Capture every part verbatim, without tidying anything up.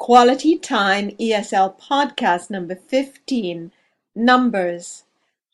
Quality Time E S L Podcast number fifteen, Numbers.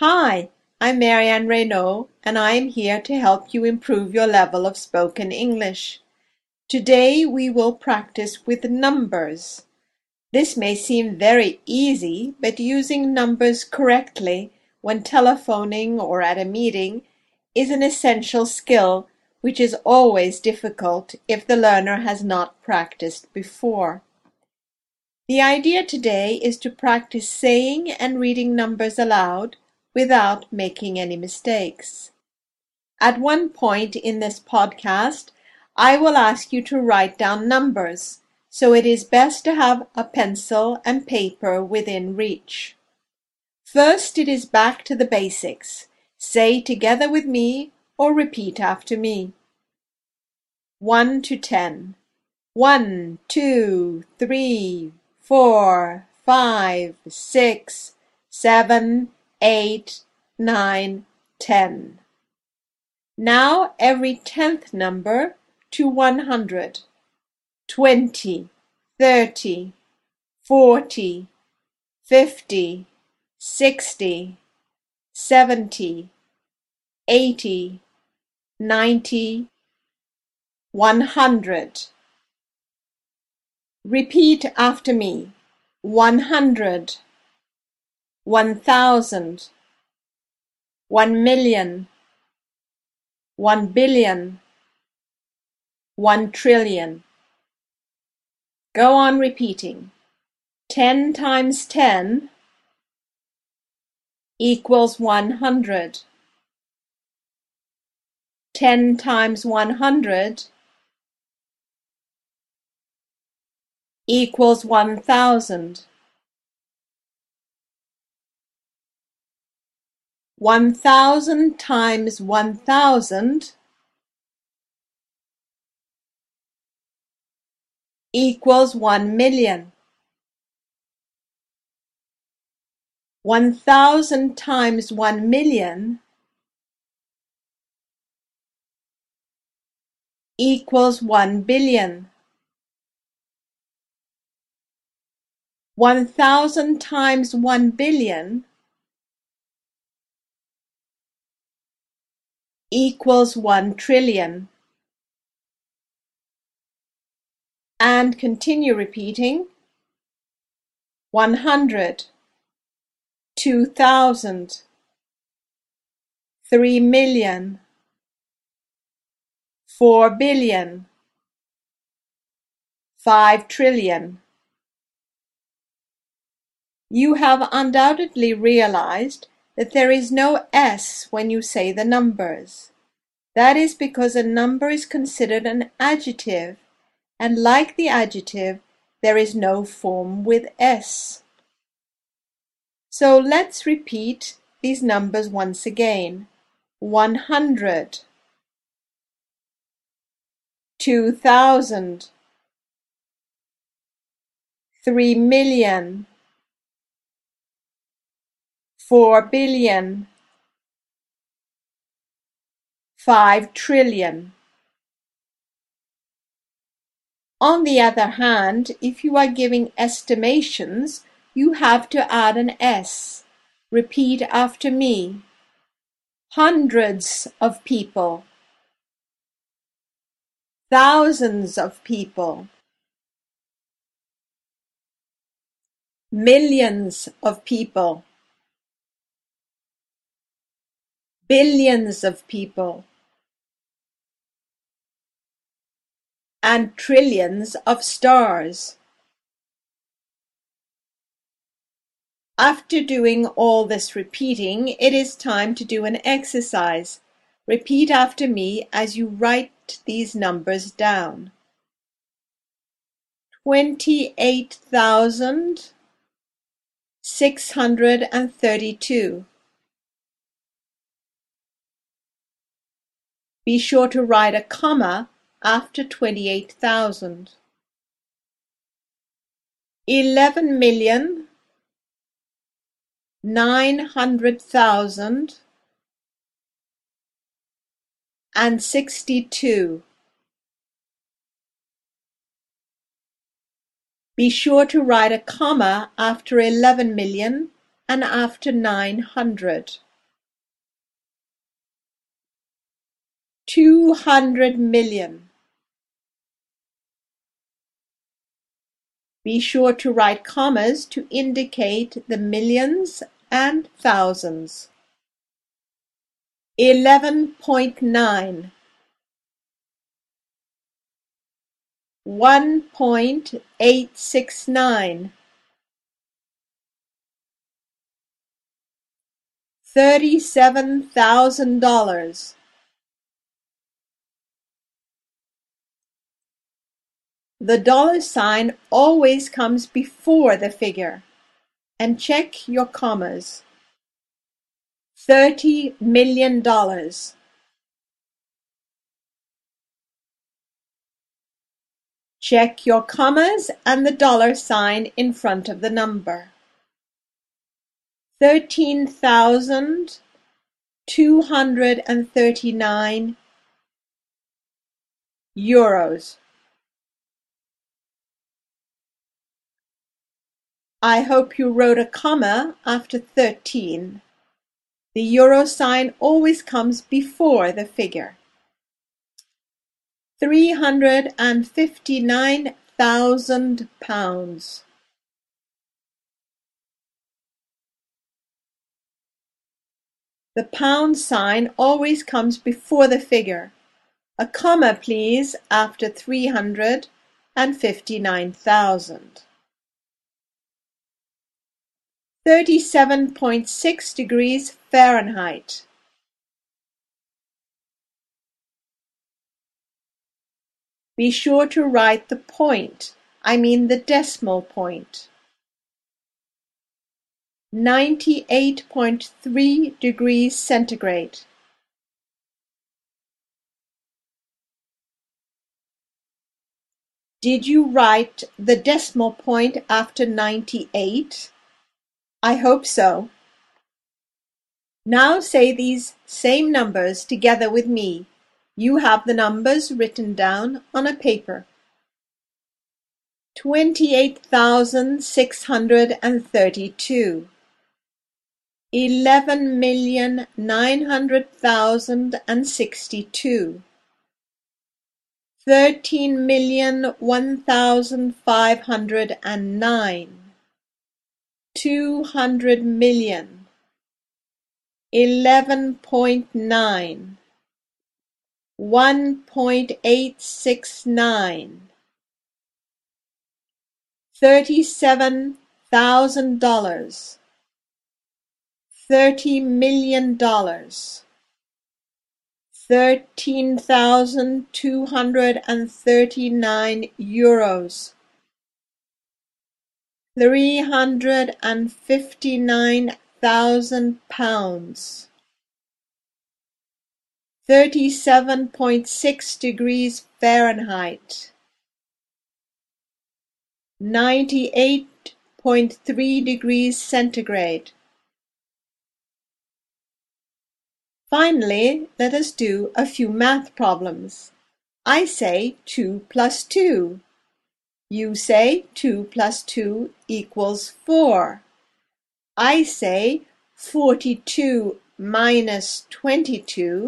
Hi, I'm Marianne Raynaud, and I am here to help you improve your level of spoken English. Today we will practice with numbers. This may seem very easy, but using numbers correctly when telephoning or at a meeting is an essential skill which is always difficult if the learner has not practiced before. The idea today is to practice saying and reading numbers aloud without making any mistakes. At one point in this podcast, I will ask you to write down numbers, so it is best to have a pencil and paper within reach. First, it is back to the basics. Say together with me or repeat after me. One to ten. One, two, three, four, five, six, seven, eight, nine, ten. Now every tenth number to one hundred, twenty, thirty, forty, fifty, sixty, seventy, eighty, ninety, one hundred. Repeat after me. One hundred, one thousand, one million, one billion, one trillion. Go on repeating. Ten times ten equals one hundred. Ten times one hundred equals one thousand. One thousand times one thousand equals one million. One thousand times one million equals one billion. One thousand times one billion equals one trillion. And continue repeating. One hundred, two thousand, three million, four billion, five trillion. You have undoubtedly realized that there is no S when you say the numbers. That is because a number is considered an adjective, and like the adjective, there is no form with S. So let's repeat these numbers once again. One hundred, two thousand, three million, Four billion, five trillion. On the other hand, if you are giving estimations, you have to add an S. Repeat after me. Hundreds of people, thousands of people, millions of people, billions of people, and trillions of stars. After doing all this repeating, it is time to do an exercise. Repeat after me as you write these numbers down. Twenty-eight thousand six hundred and thirty-two. Be sure to write a comma after twenty-eight thousand. Eleven million nine hundred thousand and sixty-two. Be sure to write a comma after eleven million and after nine hundred. two hundred million. Be sure to write commas to indicate the millions and thousands. eleven point nine. one point eight six nine. thirty-seven thousand dollars. The dollar sign always comes before the figure. And check your commas. thirty million dollars. Check your commas and the dollar sign in front of the number. thirteen thousand two hundred thirty-nine euros. I hope you wrote a comma after thirteen. The euro sign always comes before the figure. three hundred fifty-nine thousand pounds. The pound sign always comes before the figure. A comma, please, after three hundred fifty-nine thousand. thirty-seven point six degrees Fahrenheit. Be sure to write the point, I mean the decimal point. ninety-eight point three degrees centigrade. Did you write the decimal point after ninety-eight? I hope so. Now say these same numbers together with me. You have the numbers written down on a paper. twenty-eight thousand six hundred thirty-two. eleven million nine hundred thousand sixty-two. thirteen million one thousand five hundred nine. Two hundred million, eleven point nine, one point eight six nine, thirty-seven thousand dollars, thirty million dollars, thirteen thousand two hundred and thirty-nine euros. Three hundred and fifty-nine thousand pounds. Thirty-seven point six degrees Fahrenheit. Ninety-eight point three degrees centigrade. Finally, let us do a few math problems. I say two plus two. You say two plus two equals four. I say forty-two minus twenty-two.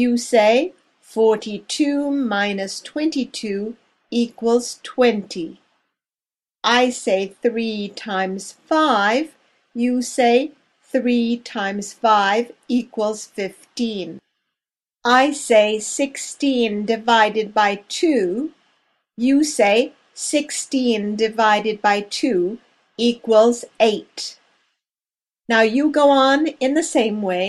You say forty-two minus twenty-two equals twenty. I say three times five. You say three times five equals fifteen. I say sixteen divided by two. You say sixteen divided by two equals eight. Now you go on in the same way.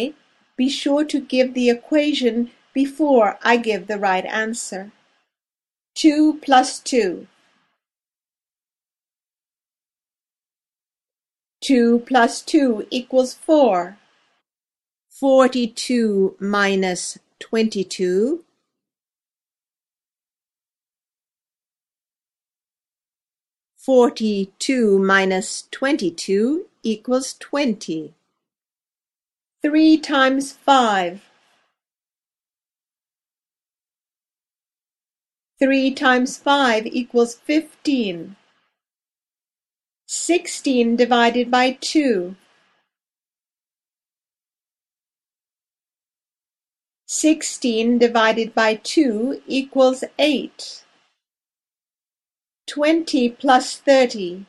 Be sure to give the equation before I give the right answer. two plus two. two plus two equals four. forty-two minus twenty-two. forty-two minus twenty-two equals twenty. three times five. three times five equals fifteen. sixteen divided by two. sixteen divided by two equals eight. twenty plus thirty.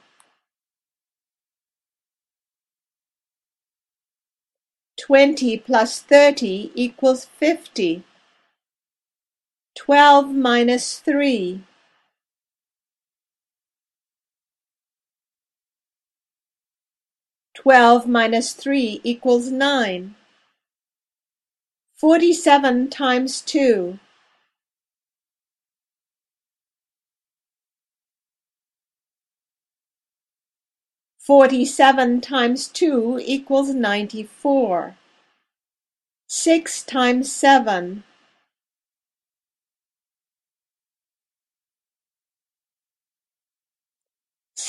twenty plus thirty equals fifty. twelve minus three. twelve minus three equals nine. forty-seven times two. forty-seven times two equals ninety-four. six times seven.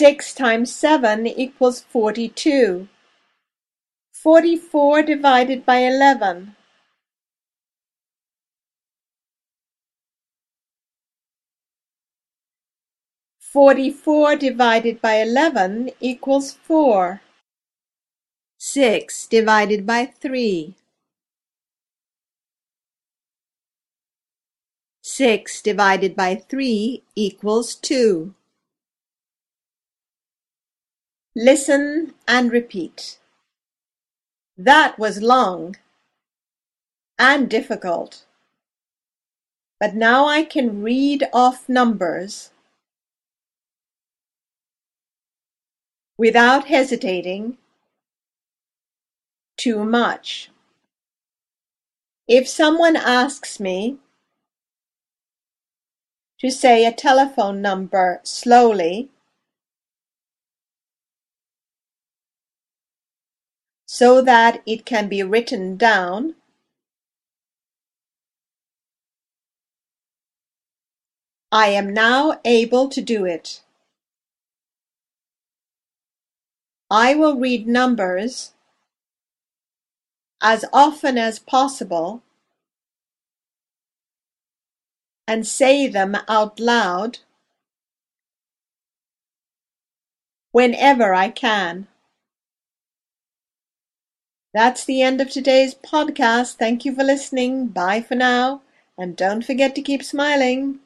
six times seven equals forty-two. forty-four divided by eleven. forty-four divided by eleven equals four. six divided by three. six divided by three equals two. Listen and repeat. That was long and difficult, but now I can read off numbers without hesitating too much. If someone asks me to say a telephone number slowly so that it can be written down, I am now able to do it. I will read numbers as often as possible and say them out loud whenever I can. That's the end of today's podcast. Thank you for listening. Bye for now, and don't forget to keep smiling.